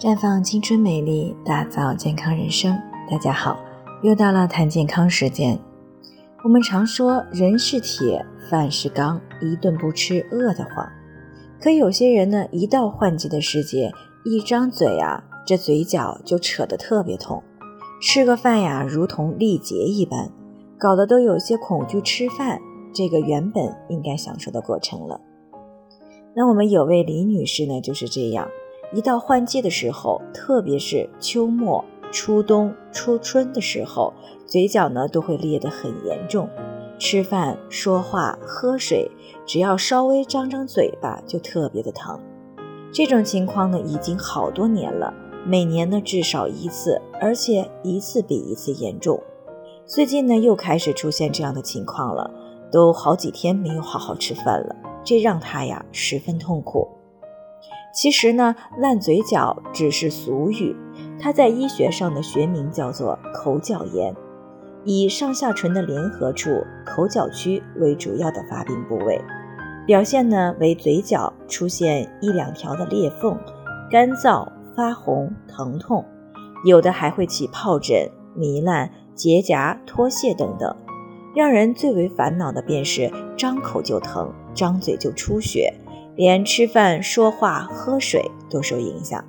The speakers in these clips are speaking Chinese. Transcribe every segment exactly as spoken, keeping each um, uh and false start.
绽放青春美丽，打造健康人生。大家好，又到了谈健康时间。我们常说人是铁，饭是钢，一顿不吃饿得慌。可有些人呢，一到换季的时节，一张嘴啊，这嘴角就扯得特别痛，吃个饭呀，如同历劫一般，搞得都有些恐惧吃饭这个原本应该享受的过程了。那我们有位李女士呢，就是这样，一到换季的时候，特别是秋末、初冬、初春的时候，嘴角呢都会裂得很严重，吃饭、说话、喝水，只要稍微张张嘴巴就特别的疼。这种情况呢已经好多年了，每年呢至少一次，而且一次比一次严重。最近呢又开始出现这样的情况了，都好几天没有好好吃饭了，这让他呀十分痛苦。其实呢，烂嘴角只是俗语，它在医学上的学名叫做口角炎，以上下唇的联合处口角区为主要的发病部位，表现呢为嘴角出现一两条的裂缝，干燥、发红、疼痛，有的还会起疱疹、糜烂、结痂、脱屑等等。让人最为烦恼的便是张口就疼，张嘴就出血，连吃饭、说话、喝水都受影响。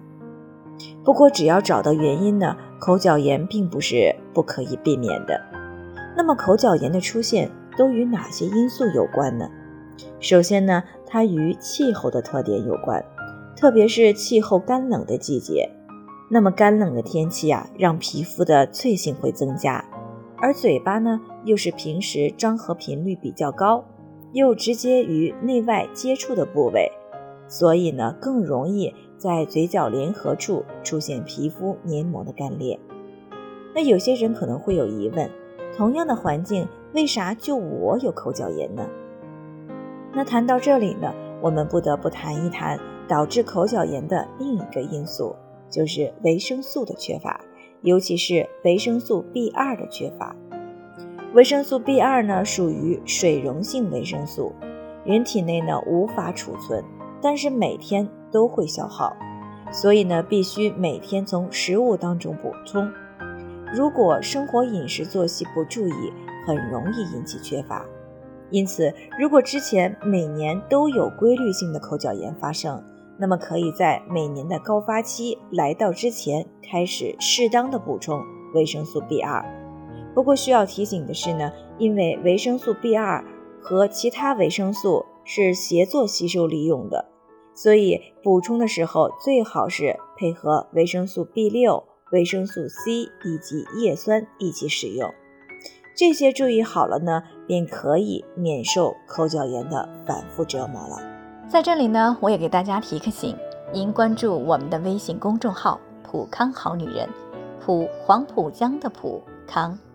不过只要找到原因呢，口角炎并不是不可以避免的。那么口角炎的出现都与哪些因素有关呢？首先呢，它与气候的特点有关，特别是气候干冷的季节。那么干冷的天气啊，让皮肤的脆性会增加，而嘴巴呢又是平时张合频率比较高，又直接与内外接触的部位，所以呢更容易在嘴角联合处出现皮肤黏膜的干裂。那有些人可能会有疑问，同样的环境为啥就我有口角炎呢？那谈到这里呢，我们不得不谈一谈导致口角炎的另一个因素，就是维生素的缺乏，尤其是维生素 B 二 的缺乏。维生素 B 二 呢属于水溶性维生素，人体内呢无法储存，但是每天都会消耗，所以呢必须每天从食物当中补充。如果生活饮食作息不注意，很容易引起缺乏。因此如果之前每年都有规律性的口角炎发生，那么可以在每年的高发期来到之前开始适当的补充维生素 B 二。不过需要提醒的是呢，因为维生素 B 二 和其他维生素是协作吸收利用的，所以补充的时候最好是配合维生素 B 六、维生素 C 以及叶酸一起使用。这些注意好了呢，便可以免受口角炎的反复折磨了。在这里呢，我也给大家提个醒，您关注我们的微信公众号普康好女人，普黄浦江的普，康